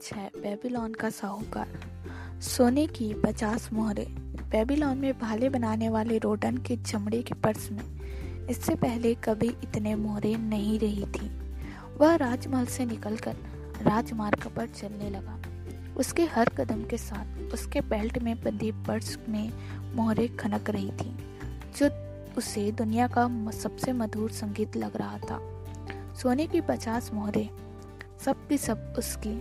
पाँच है बेबीलोन का साहूकार। सोने की 50 मोहरें। बेबीलोन में भाले बनाने वाले रोडन के चमड़े के पर्स में इससे पहले कभी इतने मोहरें नहीं रही थी। वह राजमहल से निकलकर राजमार्ग पर चलने लगा। उसके हर कदम के साथ उसके बेल्ट में बंधे पर्स में मोहरें खनक रही थी, जो उसे दुनिया का सबसे मधुर संगीत लग रहा था। सोने की 50 मोहरें सब की सब उसकी।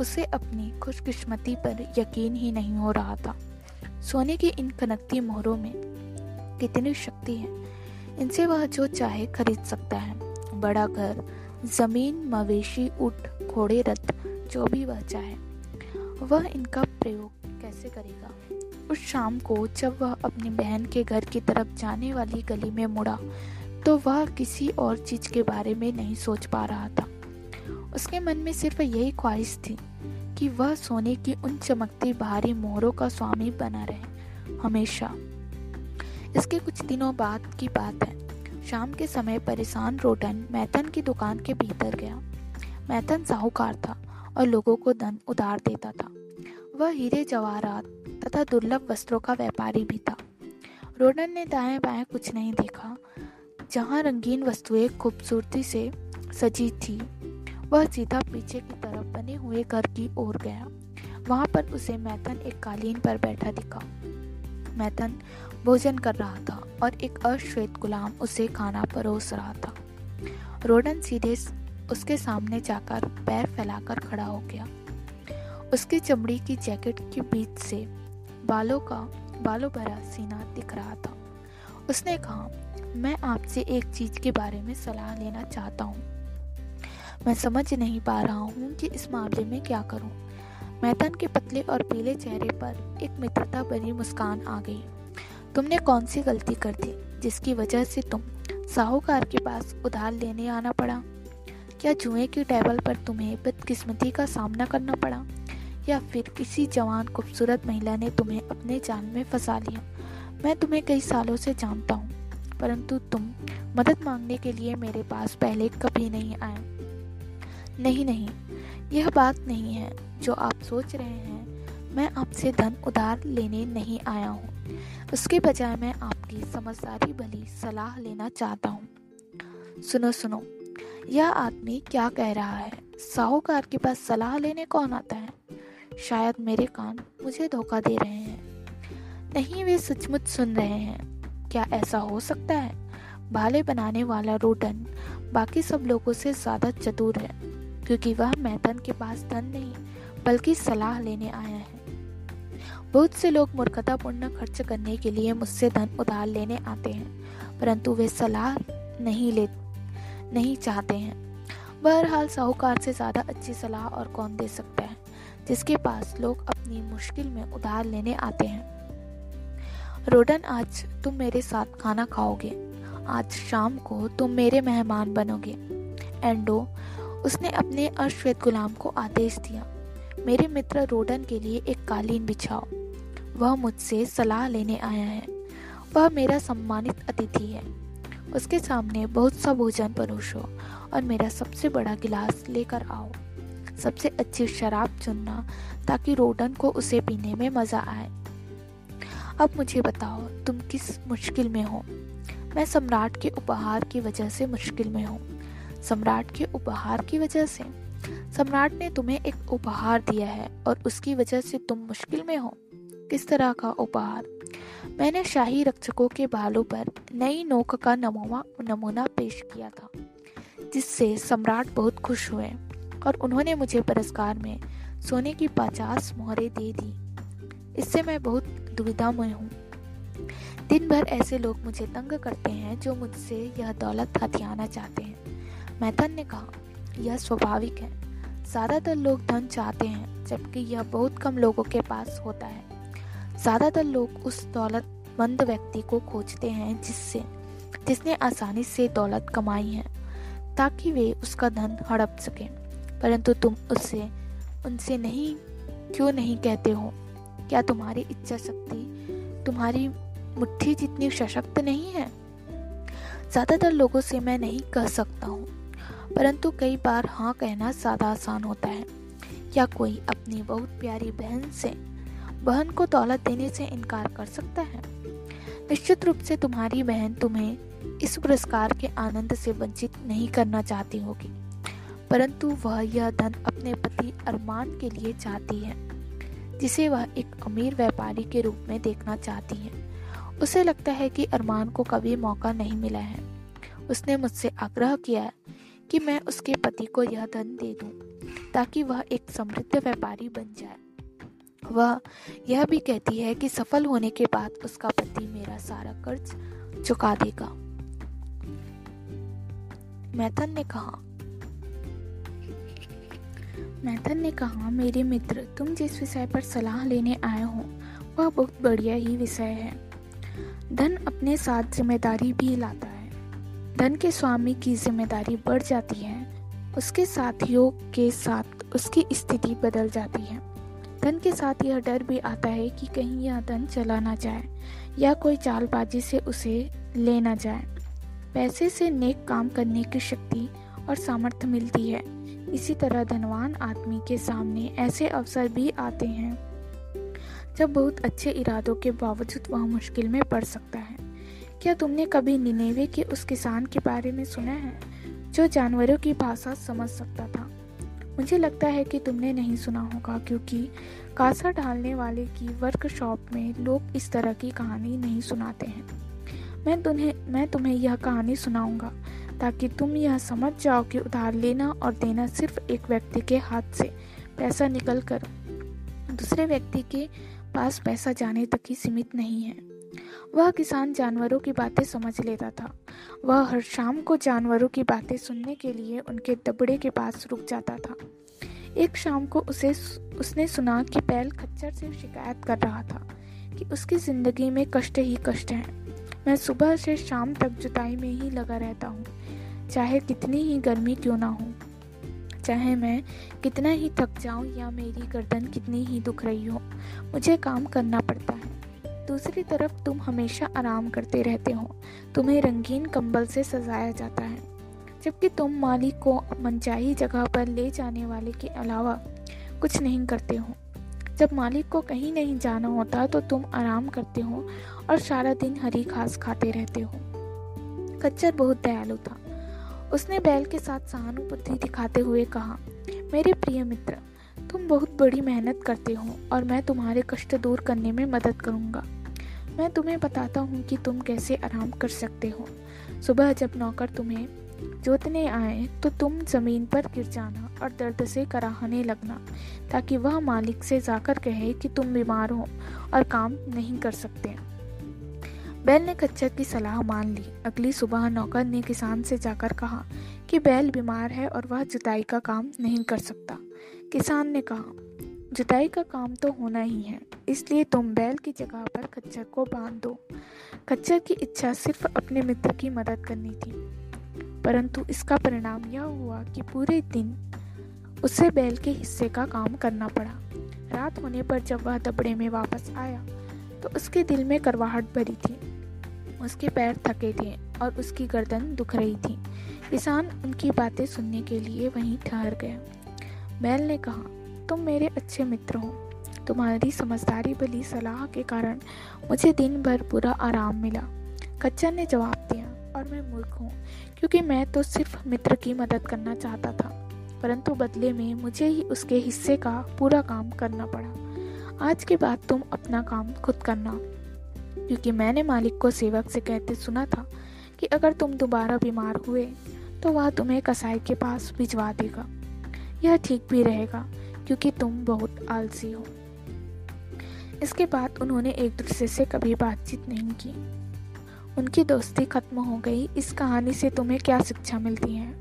उसे अपनी खुशकिस्मती पर यकीन ही नहीं हो रहा था। सोने की इन कनकती मोहरों में कितनी शक्ति है। इनसे वह जो चाहे खरीद सकता है, बड़ा घर, जमीन, मवेशी, ऊंट, घोड़े, रथ, जो भी वह चाहे। वह इनका प्रयोग कैसे करेगा? उस शाम को जब वह अपनी बहन के घर की तरफ जाने वाली गली में मुड़ा तो वह किसी और चीज के बारे में नहीं सोच पा रहा था। उसके मन में सिर्फ यही ख्वाहिश थी कि वह सोने की उन चमकती भारी मोहरों का स्वामी बना रहे हमेशा। इसके कुछ दिनों बाद की बात है। शाम के समय परेशान रोटन मैथन की दुकान के भीतर गया। मैथन साहूकार था और लोगों को धन उधार देता था। वह हीरे, जवाहरात तथा दुर्लभ वस्त्रों का व्यापारी भी था। रोटन ने दाएं बाएं कुछ नहीं देखा। जहाँ रंगीन वस्तुएं खूबसूरती से सजी थी, वह सीधा पीछे की तरफ बने हुए घर की ओर गया। वहां पर उसे मैथन एक कालीन पर बैठा दिखा। मैथन भोजन कर रहा था और एक अश्वेत गुलाम उसे खाना परोस रहा था। रोडन सीधे उसके सामने जाकर पैर फैलाकर खड़ा हो गया। उसकी चमड़ी की जैकेट के बीच से बालों भरा सीना दिख रहा था। उसने कहा, मैं आपसे एक चीज के बारे में सलाह लेना चाहता हूँ। मैं समझ नहीं पा रहा हूँ कि इस मामले में क्या करूँ। मैथन के पतले और पीले चेहरे पर एक मित्रता भरी मुस्कान आ गई। तुमने कौन सी गलती कर दी जिसकी वजह से तुम साहूकार के पास उधार लेने आना पड़ा? क्या जुए की टेबल पर तुम्हें बदकिस्मती का सामना करना पड़ा, या फिर किसी जवान खूबसूरत महिला ने तुम्हें अपने जाल में फंसा लिया? मैं तुम्हें कई सालों से जानता हूँ, परंतु तुम मदद मांगने के लिए मेरे पास पहले कभी नहीं आए। नहीं, यह बात नहीं है जो आप सोच रहे हैं। मैं आपसे धन उधार लेने नहीं आया हूँ। उसके बजाय मैं आपकी समझदारी भली सलाह लेना चाहता हूँ। सुनो, यह आदमी क्या कह रहा है? साहूकार के पास सलाह लेने कौन आता है? शायद मेरे कान मुझे धोखा दे रहे हैं। नहीं, वे सचमुच सुन रहे हैं। क्या ऐसा हो सकता है? भाले बनाने वाला रोडन बाकी सब लोगों से ज्यादा चतुर है, क्योंकि वह मैथन के पास धन नहीं बल्कि सलाह लेने आया है। बहुत से लोग मूर्खतापूर्ण खर्च करने के लिए मुझसे धन उधार लेने आते हैं, परंतु वे सलाह नहीं चाहते हैं। बहरहाल, साहूकार से ज्यादा अच्छी सलाह और कौन दे सकता है, जिसके पास लोग अपनी मुश्किल में उधार लेने आते हैं। रोडन, आज तुम मेरे साथ खाना खाओगे। आज शाम को तुम मेरे मेहमान बनोगे। एंडो, उसने अपने अश्वेत गुलाम को आदेश दिया, मेरे मित्र रोडन के लिए एक कालीन बिछाओ। वह मुझसे सलाह लेने आया है। वह मेरा सम्मानित अतिथि है। उसके सामने बहुत सा भोजन परोसो और मेरा सबसे बड़ा गिलास लेकर आओ। सबसे अच्छी शराब चुनना ताकि रोडन को उसे पीने में मजा आए। अब मुझे बताओ, तुम किस मुश्किल में हो? मैं सम्राट के उपहार की वजह से मुश्किल में हूँ। सम्राट के उपहार की वजह से? सम्राट ने तुम्हें एक उपहार दिया है और उसकी वजह से तुम मुश्किल में हो? किस तरह का उपहार? मैंने शाही रक्षकों के भालों पर नई नोक का नमूना पेश किया था, जिससे सम्राट बहुत खुश हुए और उन्होंने मुझे पुरस्कार में सोने की 50 मोहरें दे दी। इससे मैं बहुत दुविधा में हूँ। दिन भर ऐसे लोग मुझे तंग करते हैं जो मुझसे यह दौलत हथियाना चाहते हैं। मैथन ने कहा, यह स्वाभाविक है। ज़्यादातर लोग धन चाहते हैं, जबकि यह बहुत कम लोगों के पास होता है। ज़्यादातर लोग उस दौलतमंद व्यक्ति को खोजते हैं जिसने आसानी से दौलत कमाई है, ताकि वे उसका धन हड़प सकें। परंतु तुम उनसे नहीं क्यों नहीं कहते हो? क्या तुम्हारी इच्छा शक्ति तुम्हारी मुट्ठी जितनी सशक्त नहीं है? ज़्यादातर लोगों से मैं नहीं कह सकता हूँ, परंतु कई बार हाँ कहना ज़्यादा आसान होता है। क्या कोई अपनी बहुत प्यारी बहन को दौलत देने से इनकार कर सकता है? निश्चित रूप से तुम्हारी बहन तुम्हें इस पुरस्कार के आनंद से वंचित नहीं करना चाहती होगी, परंतु वह यह धन अपने पति अरमान के लिए चाहती है, जिसे वह एक अमीर व्यापारी के रूप में देखना चाहती है। उसे लगता है कि अरमान को कभी मौका नहीं मिला है। उसने मुझसे आग्रह किया है कि मैं उसके पति को यह धन दे दूं, ताकि वह एक समृद्ध व्यापारी बन जाए। वह यह भी कहती है कि सफल होने के बाद उसका पति मेरा सारा कर्ज चुका देगा। मैथन ने कहा, मेरे मित्र, तुम जिस विषय पर सलाह लेने आए हो वह बहुत बढ़िया ही विषय है। धन अपने साथ जिम्मेदारी भी लाता है। धन के स्वामी की जिम्मेदारी बढ़ जाती है, उसके साथ योग के साथ उसकी स्थिति बदल जाती है। धन के साथ यह डर भी आता है कि कहीं यह धन चला ना जाए या कोई चालबाजी से उसे ले ना जाए। पैसे से नेक काम करने की शक्ति और सामर्थ्य मिलती है। इसी तरह धनवान आदमी के सामने ऐसे अवसर भी आते हैं जब बहुत अच्छे इरादों के बावजूद वह मुश्किल में पड़ सकता है। क्या तुमने कभी निनेवे के उस किसान के बारे में सुना है जो जानवरों की भाषा समझ सकता था? मुझे लगता है कि तुमने नहीं सुना होगा, क्योंकि कासा ढालने वाले की वर्कशॉप में लोग इस तरह की कहानी नहीं सुनाते हैं। मैं तुम्हें यह कहानी सुनाऊंगा ताकि तुम यह समझ जाओ कि उधार लेना और देना सिर्फ एक व्यक्ति के हाथ से पैसा निकल कर दूसरे व्यक्ति के पास पैसा जाने तक ही सीमित नहीं है। वह किसान जानवरों की बातें समझ लेता था। वह हर शाम को जानवरों की बातें सुनने के लिए उनके दबड़े के पास रुक जाता था। एक शाम को उसने सुना कि बैल खच्चर से शिकायत कर रहा था कि उसकी जिंदगी में कष्ट ही कष्ट हैं। मैं सुबह से शाम तक जुताई में ही लगा रहता हूँ, चाहे कितनी ही गर्मी क्यों ना हो, चाहे मैं कितना ही थक जाऊँ या मेरी गर्दन कितनी ही दुख रही हो, मुझे काम करना पड़ता है। दूसरी तरफ तुम हमेशा आराम करते रहते हो, तुम्हें रंगीन कंबल से सजाया जाता है, जबकि तुम मालिक को मनचाही जगह पर ले जाने वाले के अलावा कुछ नहीं करते हो। जब मालिक को कहीं नहीं जाना होता तो तुम आराम करते हो और सारा दिन हरी घास खाते रहते हो। खच्चर बहुत दयालु था। उसने बैल के साथ सहानुभूति दिखाते हुए कहा, मेरे प्रिय मित्र, तुम बहुत बड़ी मेहनत करते हो और मैं तुम्हारे कष्ट दूर करने में मदद करूंगा। मैं तुम्हें बताता हूँ कि तुम कैसे आराम कर सकते हो। सुबह जब नौकर तुम्हें जोतने आए तो तुम ज़मीन पर गिर जाना और दर्द से कराहने लगना, ताकि वह मालिक से जाकर कहे कि तुम बीमार हो और काम नहीं कर सकते। बैल ने खच्चर की सलाह मान ली। अगली सुबह नौकर ने किसान से जाकर कहा कि बैल बीमार है और वह जुताई का काम नहीं कर सकता। किसान ने कहा, जुताई का काम तो होना ही है, इसलिए तुम बैल की जगह पर खच्चर को बांध दो। खच्चर की इच्छा सिर्फ अपने मित्र की मदद करनी थी, परंतु इसका परिणाम यह हुआ कि पूरे दिन उसे बैल के हिस्से का काम करना पड़ा। रात होने पर जब वह दबड़े में वापस आया तो उसके दिल में करवाहट भरी थी, उसके पैर थके थे और उसकी गर्दन दुख रही थी। किसान उनकी बातें सुनने के लिए वहीं ठहर गया। बैल ने कहा, तुम मेरे अच्छे मित्र हो। तुम्हारी समझदारी भली सलाह के कारण मुझे दिन भर पूरा आराम मिला। खच्चर ने जवाब दिया, और मैं मूर्ख हूँ, क्योंकि मैं तो सिर्फ मित्र की मदद करना चाहता था, परंतु बदले में मुझे ही उसके हिस्से का पूरा काम करना पड़ा। आज के बाद तुम अपना काम खुद करना, क्योंकि मैंने मालिक को सेवक से कहते सुना था कि अगर तुम दोबारा बीमार हुए तो वह तुम्हें कसाई के पास भिजवा देगा। यह ठीक भी रहेगा, क्योंकि तुम बहुत आलसी हो। इसके बाद उन्होंने एक दूसरे से कभी बातचीत नहीं की। उनकी दोस्ती खत्म हो गई। इस कहानी से तुम्हें क्या शिक्षा मिलती है?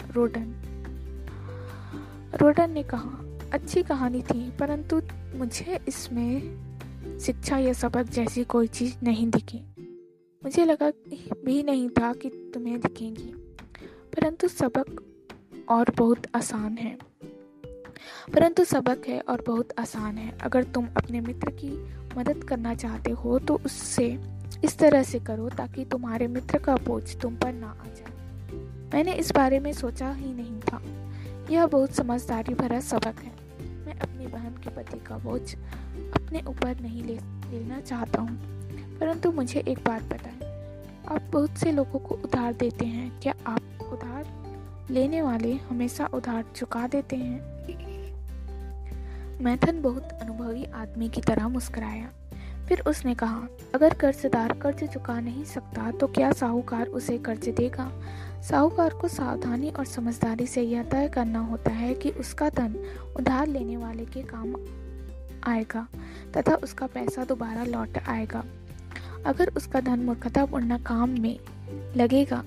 रोडन ने कहा, अच्छी कहानी थी, परंतु मुझे इसमें शिक्षा या सबक जैसी कोई चीज़ नहीं दिखी। मुझे लगा भी नहीं था कि तुम्हें दिखेगी, परंतु सबक है और बहुत आसान है। अगर तुम अपने मित्र की मदद करना चाहते हो तो उससे इस तरह से करो ताकि तुम्हारे मित्र का बोझ तुम पर ना आ जाए। मैंने इस बारे में सोचा ही नहीं था। यह बहुत समझदारी भरा सबक है। मैं अपनी बहन के पति का बोझ अपने ऊपर नहीं लेना चाहता हूँ, परंतु मुझे एक बात बताएं, आप बहुत से लोगों को उधार देते हैं, क्या आप उधार लेने वाले हमेशा उधार चुका देते हैं? मैथन बहुत अनुभवी आदमी की तरह मुस्कुराया। फिर उसने कहा, अगर कर्जदार कर्ज चुका नहीं सकता तो क्या साहूकार उसे कर्ज देगा? साहूकार को सावधानी और समझदारी से यह तय करना होता है कि उसका धन उधार लेने वाले के काम आएगा तथा उसका पैसा दोबारा लौट आएगा। अगर उसका धन मूर्खतापूर्ण काम में लगेगा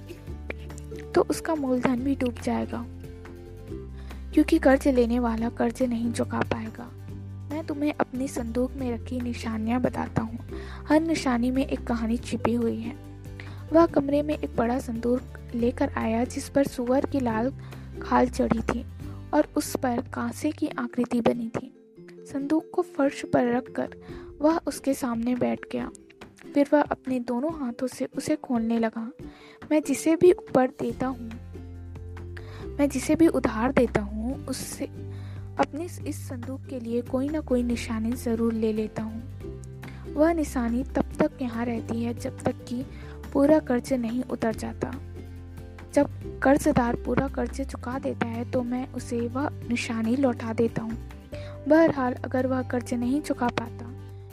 तो उसका मूलधन भी डूब जाएगा, क्योंकि कर्ज लेने वाला कर्ज नहीं चुका पाएगा। मैं तुम्हें अपने संदूक में रखी निशानियां बताता हूँ। हर निशानी में एक कहानी छिपी हुई है। वह कमरे में एक बड़ा संदूक लेकर आया जिस पर सुअर की लाल खाल चढ़ी थी और उस पर कांसे की आकृति बनी थी। संदूक को फर्श पर रखकर वह उसके सामने बैठ गया। फिर वह अपने दोनों हाथों से उसे खोलने लगा। मैं जिसे भी उधार देता हूँ उससे अपने इस संदूक के लिए कोई ना कोई निशानी जरूर ले लेता हूँ। वह निशानी तब तक यहाँ रहती है जब तक कि पूरा कर्ज नहीं उतर जाता। जब कर्जदार पूरा कर्ज चुका देता है तो मैं उसे वह निशानी लौटा देता हूँ। बहरहाल अगर वह कर्ज नहीं चुका पाता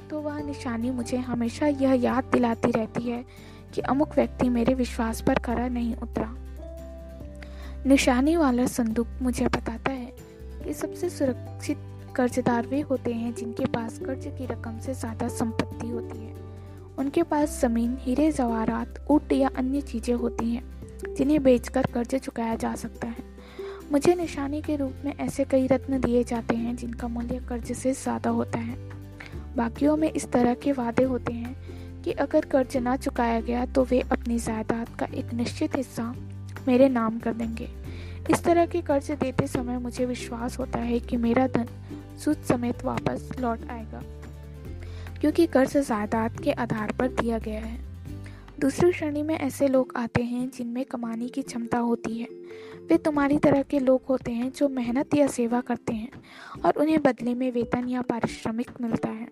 तो वह निशानी मुझे हमेशा यह याद दिलाती रहती है कि अमुक व्यक्ति मेरे विश्वास पर खरा नहीं उतरा। निशानी वाला संदूक मुझे बताता है कि सबसे सुरक्षित कर्जदार वे होते हैं जिनके पास कर्ज की रकम से ज़्यादा संपत्ति होती है। उनके पास ज़मीन, हीरे जवाहरात, ऊँट या अन्य चीज़ें होती हैं जिन्हें बेचकर कर्ज चुकाया जा सकता है। मुझे निशानी के रूप में ऐसे कई रत्न दिए जाते हैं जिनका मूल्य कर्ज से ज़्यादा होता है। बाकियों में इस तरह के वादे होते हैं कि अगर कर्ज ना चुकाया गया तो वे अपनी जायदाद का एक निश्चित हिस्सा मेरे नाम कर देंगे। इस तरह के कर्ज देते समय मुझे विश्वास होता है कि मेरा धन सूद समेत वापस लौट आएगा, क्योंकि कर्ज जायदाद के आधार पर दिया गया है। दूसरी श्रेणी में ऐसे लोग आते हैं जिनमें कमाने की क्षमता होती है। वे तुम्हारी तरह के लोग होते हैं जो मेहनत या सेवा करते हैं और उन्हें बदले में वेतन या पारिश्रमिक मिलता है।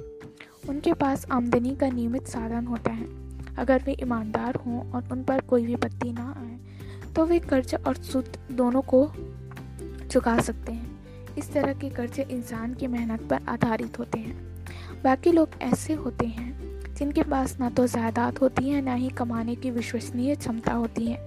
उनके पास आमदनी का नियमित साधन होता है। अगर वे ईमानदार हों और उन पर कोई विपत्ति ना आए तो वे कर्ज और सूद दोनों को चुका सकते हैं। इस तरह के कर्ज इंसान की मेहनत पर आधारित होते हैं। बाकी लोग ऐसे होते हैं जिनके पास ना तो जायदाद होती है ना ही कमाने की विश्वसनीय क्षमता होती है।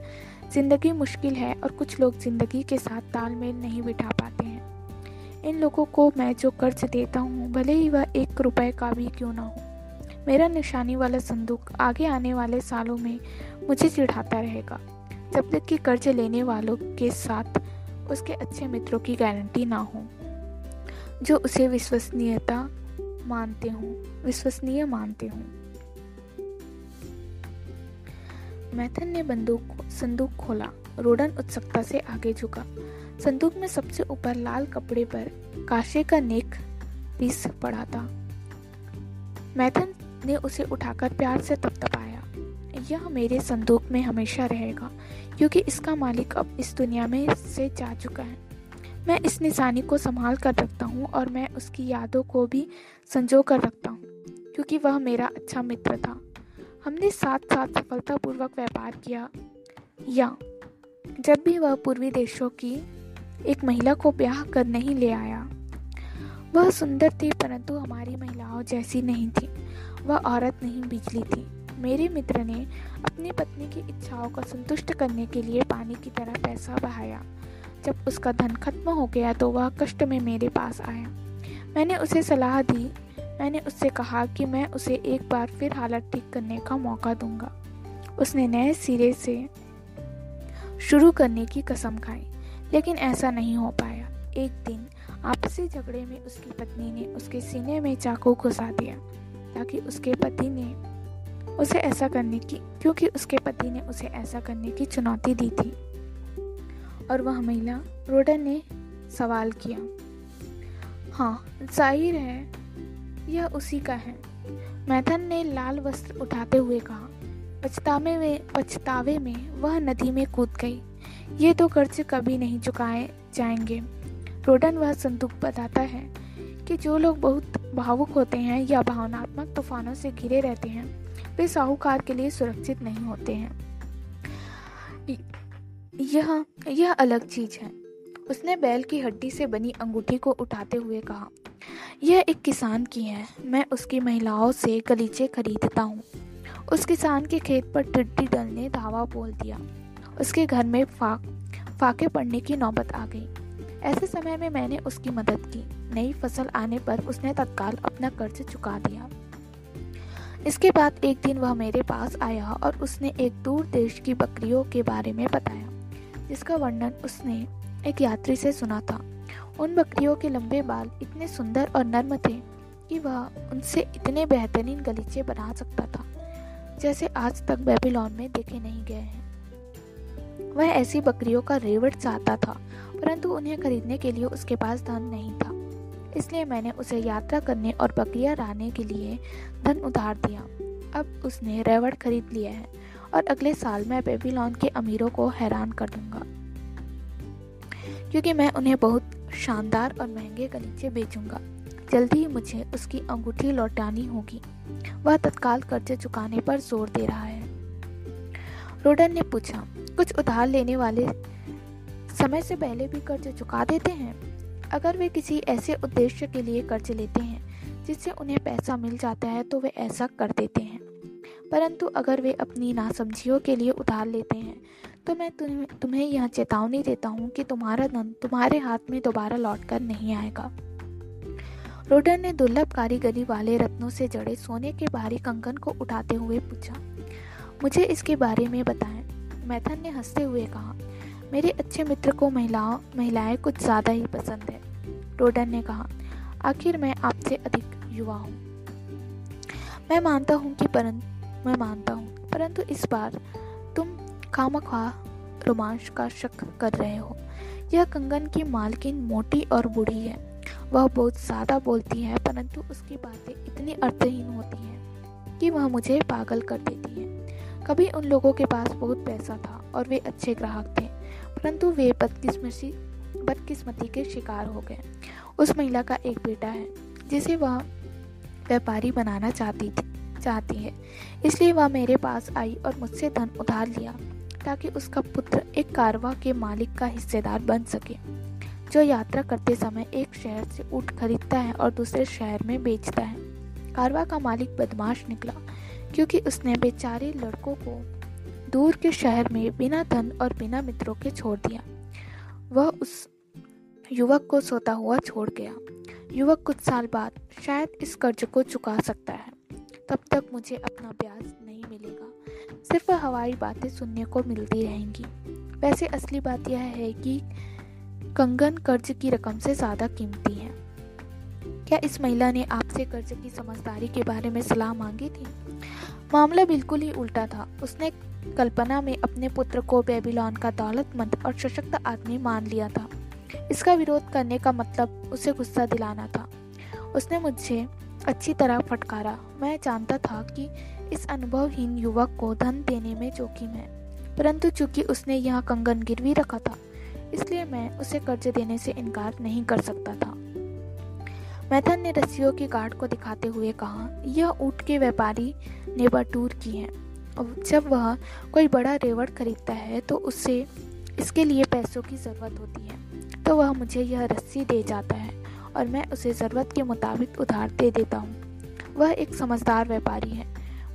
ज़िंदगी मुश्किल है और कुछ लोग ज़िंदगी के साथ तालमेल नहीं बिठा पाते हैं। इन लोगों को मैं जो कर्ज देता हूँ भले ही वह 1 रुपये का भी क्यों ना हो, मेरा निशानी वाला संदूक आगे आने वाले सालों में मुझे चिढ़ाता रहेगा जब तक कि कर्ज लेने वालों के साथ उसके अच्छे मित्रों की गारंटी ना हो जो उसे विश्वसनीय मानते हों। मैथन ने संदूक खोला। रोडन उत्सुकता से आगे झुका। संदूक में सबसे ऊपर लाल कपड़े पर काशे का नेक पीस पड़ा था। मैथन ने उसे उठाकर प्यार से थपथपाया। यह मेरे संदूक में हमेशा रहेगा क्योंकि इसका मालिक अब इस दुनिया में से जा चुका है। मैं इस निशानी को संभाल कर रखता हूँ और मैं उसकी यादों को भी संजो कर रखता हूँ क्योंकि वह मेरा अच्छा मित्र था। हमने साथ साथ सफलतापूर्वक व्यापार किया या जब भी वह पूर्वी देशों की एक महिला को ब्याह कर नहीं ले आया। वह सुंदर थी परंतु हमारी महिलाओं जैसी नहीं थी। वह औरत नहीं बिजली थी। मेरे मित्र ने अपनी पत्नी की इच्छाओं को संतुष्ट करने के लिए पानी की तरह पैसा बहाया। जब उसका धन खत्म हो गया तो वह कष्ट में मेरे पास आया। मैंने उसे सलाह दी। मैंने उससे कहा कि मैं उसे एक बार फिर हालत ठीक करने का मौका दूंगा। उसने नए सिरे से शुरू करने की कसम खाई, लेकिन ऐसा नहीं हो पाया। एक दिन आपसी झगड़े में उसकी पत्नी ने उसके सीने में चाकू घुसा दिया क्योंकि उसके पति ने उसे ऐसा करने की चुनौती दी थी और वह महिला। रोडन ने सवाल किया, हाँ जाहिर है यह उसी का है। मैथन ने लाल वस्त्र उठाते हुए कहा। पछतावे में वह नदी में कूद गई। ये तो कर्ज कभी नहीं चुकाए जाएंगे। रोडन वह संदूक बताता है कि जो लोग बहुत भावुक होते हैं या भावनात्मक तूफानों से घिरे रहते हैं वे साहूकार के लिए सुरक्षित नहीं होते हैं। यह अलग चीज है। उसने बैल की हड्डी से बनी अंगूठी को उठाते हुए कहा, यह एक किसान की है। मैं उसकी महिलाओं से गलीचे खरीदता हूँ। उस किसान के खेत पर टिड्डी दल ने धावा बोल दिया। उसके घर में फाके पड़ने की नौबत आ गई। ऐसे समय में मैंने उसकी मदद की। नई फसल आने पर उसने तत्काल अपना कर्ज चुका दिया। इसके बाद एक दिन वह मेरे पास आया और उसने एक दूर देश की बकरियों के बारे में बताया जिसका वर्णन उसने एक यात्री से सुना था। उन बकरियों के लंबे बाल इतने सुंदर और नर्म थे कि वह उनसे इतने बेहतरीन गलीचे बना सकता था जैसे आज तक बेबीलोन में देखे नहीं गए हैं। वह ऐसी बकरियों का रेवड़ चाहता था परंतु उन्हें खरीदने के लिए उसके पास धन नहीं था। इसलिए मैंने उसे यात्रा करने और बकरियां लाने के लिए धन उधार दिया। अब उसने रेवड़ खरीद लिया है और अगले साल मैं बेबीलोन के अमीरों को हैरान कर दूंगा क्योंकि मैं उन्हें बहुत शानदार और महंगे गलीचे बेचूंगा। जल्दी ही मुझे उसकी अंगूठी लौटानी होगी। वह तत्काल कर्जे चुकाने पर जोर दे रहा है। रोडन ने पूछा, कुछ उधार लेने वाले समय से पहले भी कर्जे चुका देते हैं? अगर वे किसी ऐसे उद्देश्य के लिए कर्जे लेते हैं जिससे उन्हें पैसा मिल जाता है तो वे ऐसा कर देते हैं, परंतु अगर वे अपनी नासमझियों के लिए उधार लेते हैं तो मैं तुम्हें यह चेतावनी देता हूँ कि तुम्हारा धन तुम्हारे हाथ में दोबारा लौट कर नहीं आएगा। रोडन ने दुर्लभ कारीगरी वाले रत्नों से जड़े सोने के भारी कंगन को उठाते हुए पूछा, मुझे इसके बारे में बताएं। मैथन ने हंसते हुए कहा, मेरे अच्छे मित्र को महिलाएं कुछ ज़्यादा ही पसंद है। रोडन ने कहा, आखिर मैं आपसे अधिक युवा हूँ। मैं मानता हूँ परंतु इस बार तुम खामख्वाह रोमांच का शक कर रहे हो। यह कंगन की मालकिन मोटी और बूढ़ी है। वह बहुत ज़्यादा बोलती है परंतु उसकी बातें इतनी अर्थहीन होती हैं कि वह मुझे पागल कर देती है। कभी उन लोगों के पास बहुत पैसा था और वे अच्छे ग्राहक थे परंतु वे बदकिस्मती के शिकार हो गए। उस महिला का एक बेटा है जिसे वह व्यापारी बनाना चाहती है, इसलिए वह मेरे पास आई और मुझसे धन उधार लिया ताकि उसका पुत्र एक कारवा के मालिक का हिस्सेदार बन सके जो यात्रा करते समय एक शहर से ऊँट खरीदता है और दूसरे शहर में बेचता है। कारवा का मालिक बदमाश निकला क्योंकि उसने बेचारे लड़कों को दूर के शहर में बिना धन और बिना मित्रों के छोड़ दिया। वह उस युवक को सोता हुआ छोड़ गया। युवक कुछ साल बाद शायद इस कर्ज को चुका सकता है। तब तक मुझे अपना ब्याज नहीं मिलेगा, सिर्फ हवाई बातें सुनने को मिलती रहेंगी। वैसे असली बात यह है कि कंगन कर्ज की रकम से ज़्यादा कीमती है। क्या इस महिला ने आपसे कर्ज की समझदारी के बारे में सलाह मांगी थी? मामला बिल्कुल ही उल्टा था। उसने कल्पना में अपने पुत्र को बेबीलोन का दौलतमंद और सशक्त आदमी मान लिया था। इसका विरोध करने का मतलब उसे गुस्सा दिलाना था। उसने मुझे अच्छी तरह फटकारा। मैं जानता था कि इस अनुभवहीन युवक को धन देने में जोखिम है, परंतु चूंकि उसने यह कंगन गिरवी रखा था इसलिए मैं उसे कर्ज देने से इनकार नहीं कर सकता था। मैथन ने रस्सियों की गार्ड को दिखाते हुए कहा, यह ऊँट के व्यापारी ने बटूर की है। जब वह कोई बड़ा रेवड़ खरीदता है तो उसे इसके लिए पैसों की ज़रूरत होती है, तो वह मुझे यह रस्सी दे जाता है और मैं उसे ज़रूरत के मुताबिक उधार दे देता हूँ। वह एक समझदार व्यापारी है।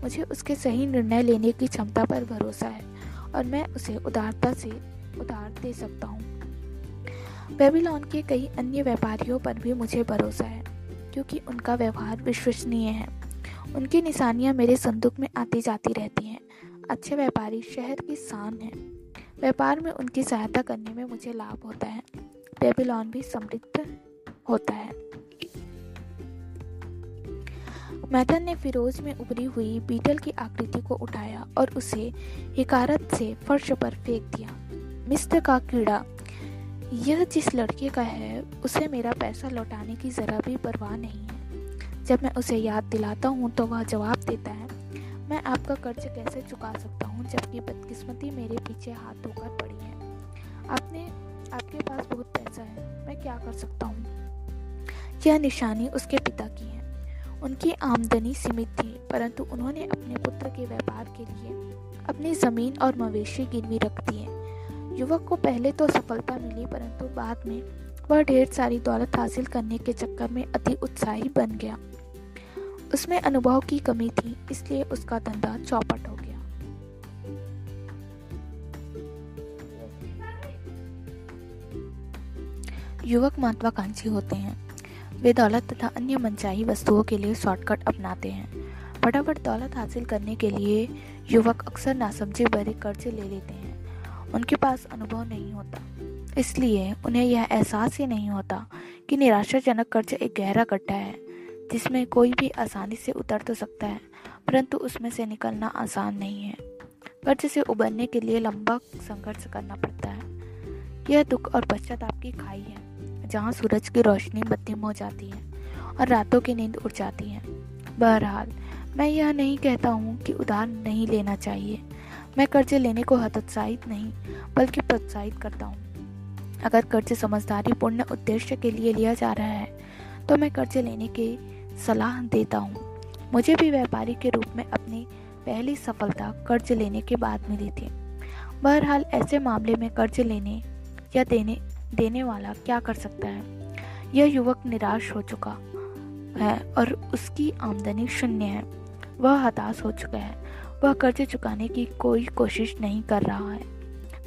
मुझे उसके सही निर्णय लेने की क्षमता पर भरोसा है और मैं उसे उदारता से उधार दे सकता हूँ। बेबीलोन के कई अन्य व्यापारियों पर भी मुझे भरोसा है क्योंकि उनका व्यवहार विश्वसनीय है। उनकी निशानियाँ मेरे संदूक में आती जाती रहती हैं। अच्छे व्यापारी शहर की शान है। व्यापार में उनकी सहायता करने में मुझे लाभ होता है। बेबीलोन भी समृद्ध होता है। मैथन ने फिरोज में उभरी हुई बीटल की आकृति को उठाया और उसे हिकारत से फर्श पर फेंक दिया। मिस्र का कीड़ा, यह जिस लड़के का है उसे मेरा पैसा लौटाने की जरा भी परवाह नहीं है। जब मैं उसे याद दिलाता हूँ तो वह जवाब देता है, मैं आपका कर्ज कैसे चुका सकता हूँ जबकि बदकिस्मती मेरे पीछे हाथ धोकर पड़ी है। आपके पास बहुत पैसा है, मैं क्या कर सकता हूँ? यह निशानी उसके पिता की है। उनकी आमदनी सीमित थी, परंतु उन्होंने अपने पुत्र के व्यापार के लिए अपनी जमीन और मवेशी गिरवी रख दिए। युवक को पहले तो सफलता मिली, परंतु बाद में वह ढेर सारी दौलत हासिल करने के चक्कर में अति उत्साही बन गया। उसमें अनुभव की कमी थी, इसलिए उसका धंधा चौपट हो गया। युवक महत्वाकांक्षी होते हैं, वे दौलत तथा अन्य मनचाही वस्तुओं के लिए शॉर्टकट अपनाते हैं। फटाफट दौलत हासिल करने के लिए युवक अक्सर नासमझी भरे कर्जे ले लेते हैं। उनके पास अनुभव नहीं होता, इसलिए उन्हें यह एहसास ही नहीं होता कि निराशाजनक कर्ज एक गहरा गड्ढा है जिसमें कोई भी आसानी से उतर तो सकता है, परंतु उसमें से निकलना आसान नहीं है। कर्ज से उबरने के लिए लंबा संघर्ष करना पड़ता है। यह दुख और पश्चाताप की खाई है जहाँ सूरज की रोशनी मध्यम हो जाती है और रातों की नींद उड़ जाती है। बहरहाल, मैं यह नहीं कहता हूँ कि उधार नहीं लेना चाहिए। मैं कर्जे लेने को हतोत्साहित नहीं बल्कि प्रोत्साहित करता हूँ। अगर कर्ज समझदारी पूर्ण उद्देश्य के लिए लिया जा रहा है तो मैं कर्जे लेने की सलाह देता हूँ। मुझे भी व्यापारी के रूप में अपनी पहली सफलता कर्ज लेने के बाद मिली थी। बहरहाल, ऐसे मामले में कर्ज लेने या देने वाला क्या कर सकता है। यह युवक निराश हो चुका है और उसकी आमदनी शून्य है। वह हताश हो चुका है। वह कर्जे चुकाने की कोई कोशिश नहीं कर रहा है।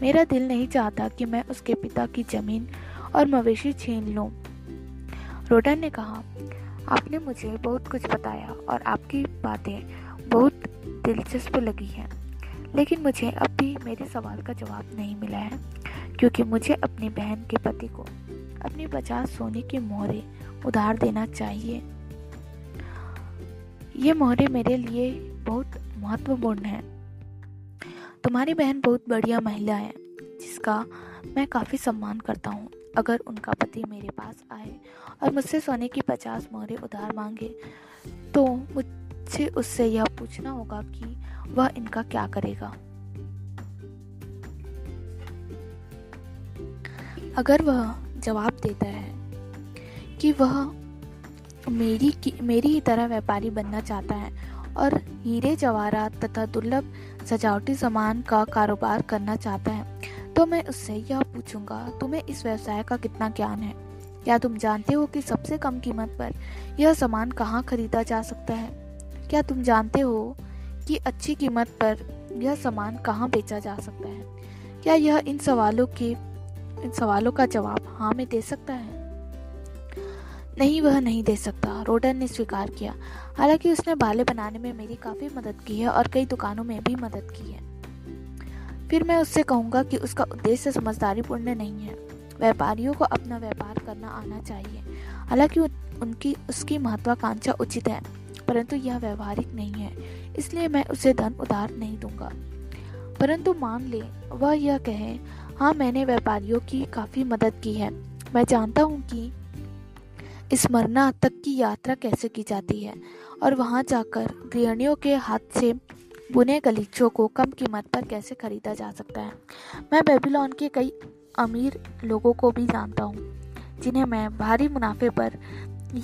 मेरा दिल नहीं चाहता कि मैं उसके पिता की जमीन और मवेशी छीन लूं। रोडन ने कहा, आपने मुझे बहुत कुछ बताया और आपकी बातें बहुत दिलचस्प लगी हैं, लेकिन मुझे अब भी मेरे सवाल का जवाब नहीं मिला है, क्योंकि मुझे अपनी बहन के पति को अपनी 50 सोने की मोहरे उधार देना चाहिए। ये मोहरे मेरे लिए बहुत महत्वपूर्ण हैं। तुम्हारी बहन बहुत बढ़िया महिला है जिसका मैं काफ़ी सम्मान करता हूँ। अगर उनका पति मेरे पास आए और मुझसे सोने की 50 मोहरे उधार मांगे तो मुझे उससे यह पूछना होगा कि वह इनका क्या करेगा। अगर वह जवाब देता है कि वह मेरी ही तरह व्यापारी बनना चाहता है और हीरे जवाहरात तथा दुर्लभ सजावटी सामान का कारोबार करना चाहता है, तो मैं उससे यह पूछूंगा, तुम्हें इस व्यवसाय का कितना ज्ञान है? क्या तुम जानते हो कि सबसे कम कीमत पर यह सामान कहाँ खरीदा जा सकता है? क्या तुम जानते हो कि अच्छी कीमत पर यह सामान कहाँ बेचा जा सकता है? क्या यह इन सवालों का जवाब हाँ में दे सकता है? नहीं, वह नहीं दे सकता, रोडन ने स्वीकार किया। हालांकि उसने भाले बनाने में मेरी काफ़ी मदद की है और कई दुकानों में भी मदद की है। फिर मैं उससे कहूँगा कि उसका उद्देश्य समझदारी पूर्ण नहीं है। व्यापारियों को अपना व्यापार करना आना चाहिए। हालांकि उसकी महत्वाकांक्षा उचित है, परंतु यह व्यवहारिक नहीं है, इसलिए मैं उसे धन उधार नहीं दूंगा। परंतु मान ले वह यह कहे, हाँ, मैंने व्यापारियों की काफ़ी मदद की है। मैं जानता हूँ कि इस मरना तक की यात्रा कैसे की जाती है और वहाँ जाकर गृहणियों के हाथ से बुने गलीचों को कम कीमत पर कैसे खरीदा जा सकता है। मैं बेबीलोन के कई अमीर लोगों को भी जानता हूँ जिन्हें मैं भारी मुनाफे पर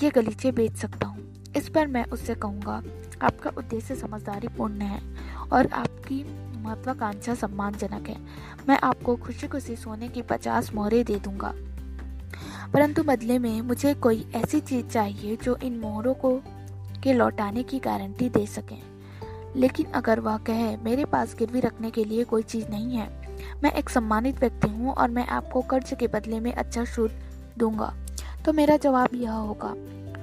ये गलीचे बेच सकता हूँ। इस पर मैं उससे कहूँगा, आपका उद्देश्य समझदारी पूर्ण है और आपकी महत्वाकांक्षा सम्मानजनक है। मैं आपको खुशी खुशी सोने की 50 मोहरें दे दूंगा, परंतु बदले में मुझे कोई ऐसी चीज चाहिए जो इन मोहरों को के लौटाने की गारंटी दे सके। लेकिन अगर वह कहे, मेरे पास गिरवी रखने के लिए कोई चीज नहीं है, मैं एक सम्मानित व्यक्ति हूँ और मैं आपको कर्ज के बदले में अच्छा सूद दूंगा, तो मेरा जवाब यह होगा,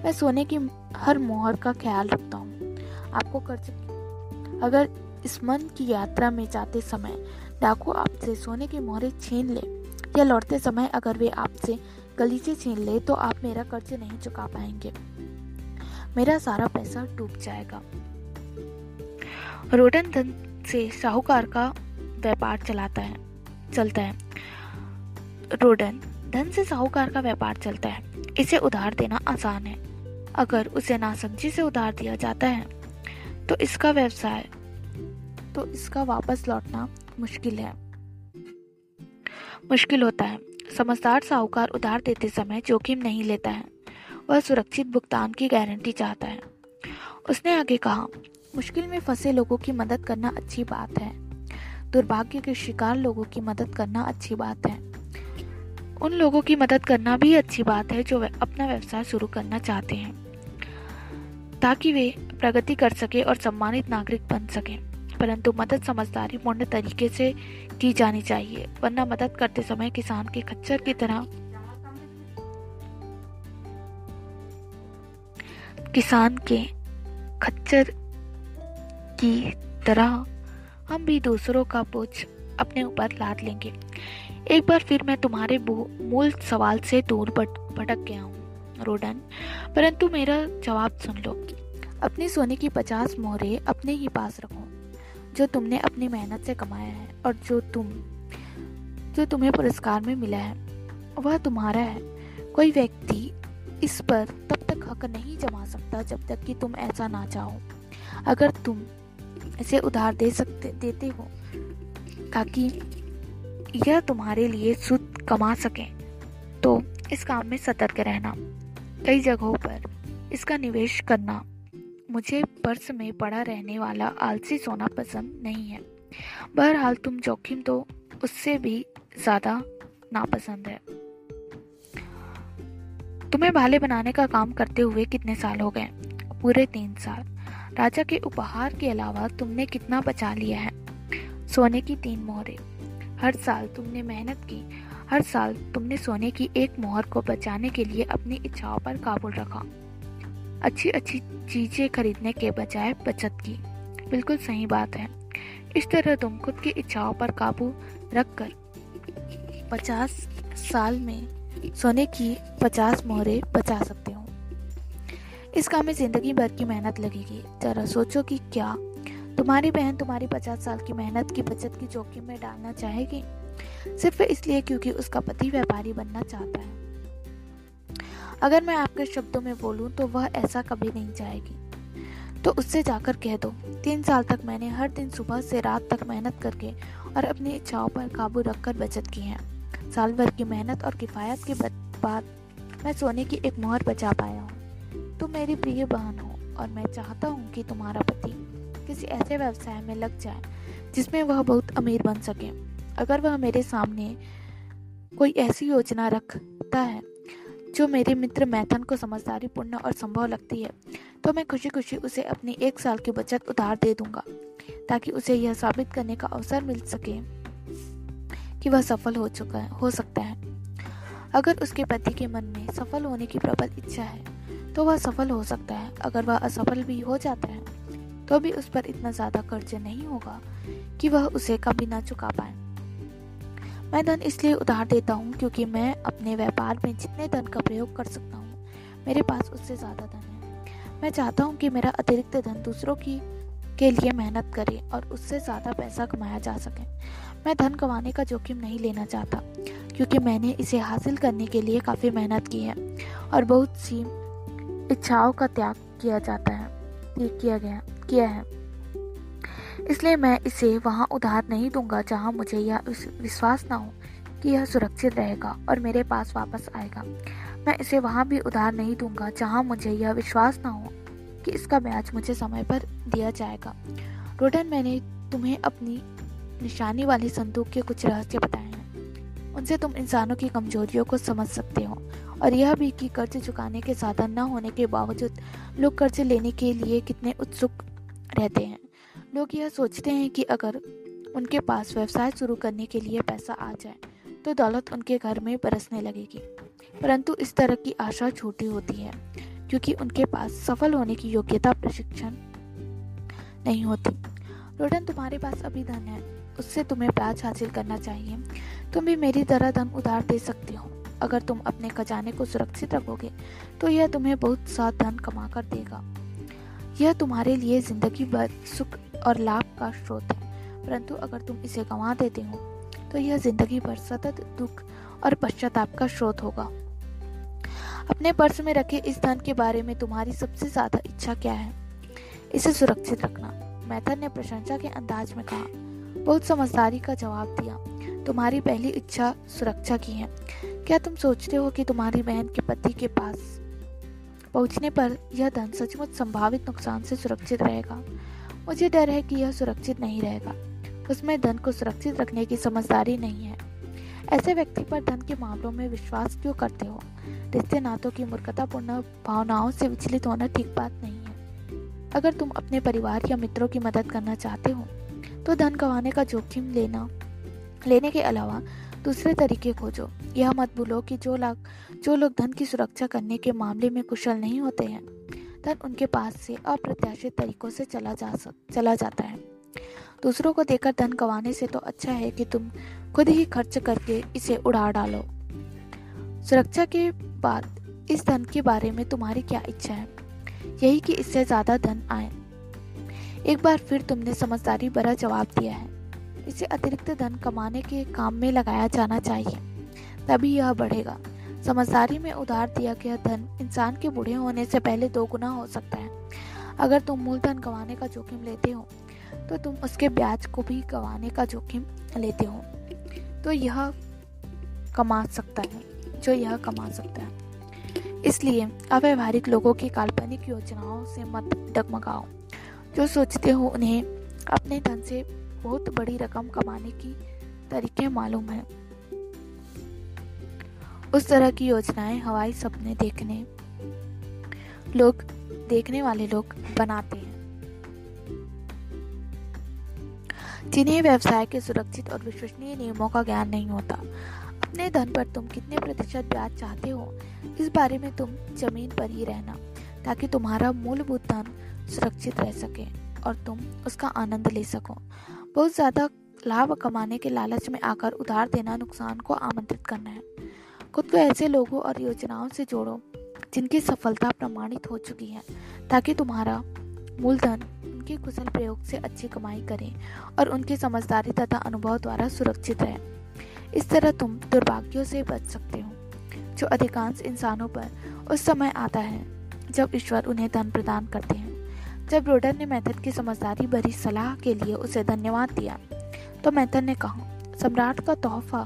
मैं सोने की हर मोहर का ख्याल रखता हूँ। आपको कर्ज अगर इस मन की यात्रा में जाते समय डाकू आपसे सोने की मोहरें छीन ले या लौटते समय अगर वे आपसे गलीचे छीन ले, तो आप मेरा कर्ज नहीं चुका पाएंगे। मेरा सारा पैसा डूब जाएगा। रोडन धन से साहूकार का व्यापार चलता है। रोडन धन से साहूकार का व्यापार चलता है। इसे उधार देना आसान है। अगर उसे नासमझी से उधार दिया जाता है तो इसका वापस लौटना मुश्किल होता है। समझदार साहूकार उधार देते समय जोखिम नहीं लेता है। वह सुरक्षित भुगतान की गारंटी चाहता है। उसने आगे कहा, मुश्किल में फंसे लोगों की मदद करना अच्छी बात है, दुर्भाग्य के शिकार लोगों की मदद करना अच्छी बात है, उन लोगों की मदद करना भी अच्छी बात है जो अपना व्यवसाय शुरू करना चाहते हैं ताकि वे प्रगति कर सके और सम्मानित नागरिक बन सकें। परंतु मदद समझदारीपूर्ण तरीके से की जानी चाहिए, वरना मदद करते समय किसान के खच्चर की तरह हम भी दूसरों का बोझ अपने ऊपर लाद लेंगे। एक बार फिर मैं तुम्हारे मूल सवाल से दूर भटक गया हूँ रोडन, परंतु मेरा जवाब सुन लो। अपनी सोने की 50 मोहरे अपने ही पास रखो जो तुमने अपनी मेहनत से कमाया है, और जो तुम्हें पुरस्कार में मिला है वह तुम्हारा है। कोई व्यक्ति इस पर तब तक हक नहीं जमा सकता जब तक कि तुम ऐसा ना चाहो। अगर तुम इसे उधार देते हो ताकि यह तुम्हारे लिए सूद कमा सके, तो इस काम में सतर्क रहना। कई जगहों पर इसका निवेश करना। मुझे पर्स में पड़ा रहने वाला आलसी सोना पसंद नहीं है। बहरहाल तुम जोखिम तो उससे भी ज्यादा नापसंद है। तुम्हें भाले बनाने का काम करते हुए कितने साल हो गए? पूरे 3 साल। राजा के उपहार के अलावा तुमने कितना बचा लिया है? सोने की 3 मोहरें। हर साल तुमने मेहनत की, हर साल तुमने सोने की 1 मोहर को बचाने के लिए अपनी इच्छाओं पर काबू रखा, अच्छी अच्छी चीजें खरीदने के बजाय बचत की। बिल्कुल सही बात है। इस तरह तुम खुद की इच्छाओं पर काबू रखकर 50 साल में सोने की 50 मोहरें बचा सकते हो। इस काम में जिंदगी भर की मेहनत लगेगी। जरा सोचो कि क्या तुम्हारी बहन तुम्हारी 50 साल की मेहनत की बचत की जोखिम में डालना चाहेगी सिर्फ इसलिए क्योंकि उसका पति व्यापारी बनना चाहता है? अगर मैं आपके शब्दों में बोलूं तो वह ऐसा कभी नहीं चाहेगी। तो उससे जाकर कह दो, 3 साल तक मैंने हर दिन सुबह से रात तक मेहनत करके और अपनी इच्छाओं पर काबू रखकर बचत की है। साल भर की मेहनत और किफायत के बाद मैं सोने की 1 मोहर बचा पाया हूँ। तुम मेरी प्रिय बहन हो और मैं चाहता हूँ कि तुम्हारा पति किसी ऐसे व्यवसाय में लग जाए जिसमें वह बहुत अमीर बन सके। अगर वह मेरे सामने कोई ऐसी योजना रखता है जो मेरे मित्र मैथन को समझदारी पूर्ण और संभव लगती है, तो मैं खुशी खुशी उसे अपनी 1 साल की बचत उधार दे दूंगा ताकि उसे यह साबित करने का अवसर मिल सके कि वह सफल हो सकता है। अगर उसके पति के मन में सफल होने की प्रबल इच्छा है तो वह सफल हो सकता है। अगर वह असफल भी हो जाता है तो भी उस पर इतना ज्यादा कर्ज नहीं होगा कि वह उसे कभी ना चुका पाए। मैं धन इसलिए उधार देता हूँ क्योंकि मैं अपने व्यापार में जितने धन का प्रयोग कर सकता हूँ मेरे पास उससे ज़्यादा धन है। मैं चाहता हूँ कि मेरा अतिरिक्त धन दूसरों के लिए मेहनत करे और उससे ज़्यादा पैसा कमाया जा सके। मैं धन कमाने का जोखिम नहीं लेना चाहता क्योंकि मैंने इसे हासिल करने के लिए काफ़ी मेहनत की है और बहुत सी इच्छाओं का त्याग किया है। इसलिए मैं इसे वहाँ उधार नहीं दूंगा जहाँ मुझे यह विश्वास ना हो कि यह सुरक्षित रहेगा और मेरे पास वापस आएगा। मैं इसे वहाँ भी उधार नहीं दूंगा जहाँ मुझे यह विश्वास ना हो कि इसका ब्याज मुझे समय पर दिया जाएगा। रोडन, मैंने तुम्हें अपनी निशानी वाली संदूक के कुछ रहस्य बताए हैं। उनसे तुम इंसानों की कमजोरियों को समझ सकते हो और यह भी कि कर्ज चुकाने के साधन न होने के बावजूद लोग कर्ज लेने के लिए कितने उत्सुक रहते हैं। लोग यह सोचते हैं कि अगर उनके पास व्यवसाय शुरू करने के लिए पैसा आ जाए तो दौलत उनके घर में बरसने लगेगी, परंतु इस तरह की आशा झूठी होती है क्योंकि उनके पास सफल होने की योग्यता प्रशिक्षण नहीं होती। रोडन, तुम्हारे पास अभी धन है, उससे तुम्हें ब्याज हासिल करना चाहिए। तुम भी मेरी तरह धन उधार दे सकते हो। अगर तुम अपने खजाने को सुरक्षित रखोगे तो यह तुम्हें बहुत सा धन कमा कर देगा। यह तुम्हारे लिए जिंदगी भर सुख और लाभ का स्रोत है, परंतु अगर तुम इसे गंवा देते हो तो यह जिंदगी भर सतत दुख और पश्चाताप का स्रोत होगा। अपने पर्स में रखे इस धन के बारे में तुम्हारी सबसे ज्यादा इच्छा क्या है? इसे सुरक्षित रखना, मैथन ने प्रशंसा के अंदाज में कहा। बहुत समझदारी का जवाब दिया। तुम्हारी पहली इच्छा सुरक्षा की है। क्या तुम सोचते हो कि तुम्हारी बहन के पति के पास पहुंचने पर यह धन सचमुच संभावित नुकसान से सुरक्षित रहेगा। मुझे डर है कि यह सुरक्षित नहीं रहेगा। उसमें धन को सुरक्षित रखने की समझदारी नहीं है। ऐसे व्यक्ति पर धन के मामलों में विश्वास क्यों करते हो? रिश्ते नातों की मूर्खतापूर्ण भावनाओं से विचलित होना ठीक बात नहीं है। अगर तुम अपने परिवार या मित्रों की मदद करना चाहते हो तो धन गंवाने का जोखिम लेने के अलावा दूसरे तरीके खोजो। यह मत भूलो कि जो लोग धन की सुरक्षा करने के मामले में कुशल नहीं होते हैं, धन उनके पास से अप्रत्याशित तरीकों से चला जाता है। दूसरों को देकर धन गंवाने से तो अच्छा है कि तुम खुद ही खर्च करके इसे उड़ा डालो। सुरक्षा के बाद इस धन के बारे में तुम्हारी क्या इच्छा है? यही कि इससे ज्यादा धन आए। एक बार फिर तुमने समझदारी भरा जवाब दिया है। इसे अतिरिक्त धन कमाने के काम में लगाया जाना चाहिए, तभी यह बढ़ेगा। समझदारी में उधार दिया गया धन इंसान के बूढ़े होने से पहले 2 गुना हो सकता है। अगर तुम मूलधन गंवाने का जोखिम लेते हो तो तुम उसके ब्याज को भी गंवाने का जोखिम लेते हो। तो यह कमा सकता है जो यह कमा सकता है। इसलिए अव्यवहारिक लोगों की काल्पनिक योजनाओं से मत डगमगाओ। जो सोचते हो उन्हें अपने धन से बहुत बड़ी रकम कमाने की तरीके मालूम है। उस तरह की योजनाएं हवाई सपने देखने वाले लोग बनाते हैं, जिन्हें व्यवसाय के सुरक्षित और विश्वसनीय नियमों का ज्ञान नहीं होता। अपने धन पर तुम कितने प्रतिशत ब्याज चाहते हो, इस बारे में तुम जमीन पर ही रहना, ताकि तुम्हारा मूलभूत धन सुरक्षित रह सके और तुम उसका आनंद ले सको। बहुत ज्यादा लाभ कमाने के लालच में आकर उधार देना नुकसान को आमंत्रित करना है। खुद को ऐसे लोगों और योजनाओं से जोड़ो जिनकी सफलता प्रमाणित हो चुकी है, ताकि तुम्हारा मूलधन उनके कुशल प्रयोग से अच्छी कमाई करें और उनकी समझदारी तथा अनुभव द्वारा सुरक्षित रहे। इस तरह तुम दुर्भाग्यों से बच सकते हो, जो अधिकांश इंसानों पर उस समय आता है जब ईश्वर उन्हें धन प्रदान करते हैं। जब रोडन ने मैथन की समझदारी भरी सलाह के लिए उसे धन्यवाद दिया तो मैथन ने कहा, सम्राट का तोहफा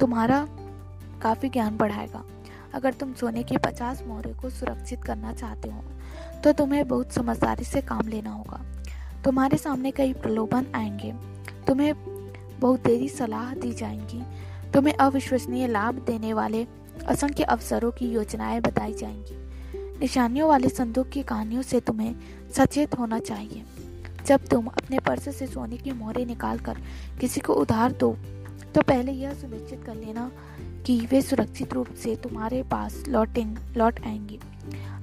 तुम्हारा काफी ज्ञान बढ़ाएगा। अगर तुम सोने के 50 मोहरे को सुरक्षित करना चाहते हो तो तुम्हें बहुत समझदारी से काम लेना होगा। तुम्हारे सामने कई प्रलोभन आएंगे, तुम्हें बहुत देरी सलाह दी जाएंगी, तुम्हें अविश्वसनीय लाभ देने वाले असंख्य अवसरों की योजनाएं बताई जाएंगी। निशानियों वाले संदूक की कहानियों से तुम्हें सचेत होना चाहिए। जब तुम अपने पर्स से सोने के मोहरे निकालकर किसी को उधार दो तो पहले यह सुनिश्चित कर लेना कि वे सुरक्षित रूप से तुम्हारे पास लौट आएंगी।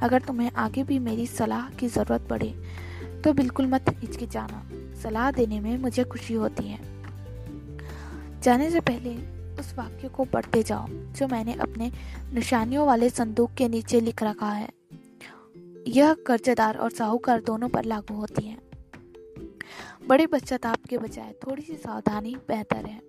अगर तुम्हें आगे भी मेरी सलाह की ज़रूरत पड़े तो बिल्कुल मत हिचकिचाना। सलाह देने में मुझे खुशी होती है। जाने से पहले उस वाक्य को पढ़ते जाओ जो मैंने अपने निशानियों वाले संदूक के नीचे लिख रखा है। यह कर्जदार और साहूकार दोनों पर लागू होती है। बड़े पश्चाताप के बजाय थोड़ी सी सावधानी बेहतर है।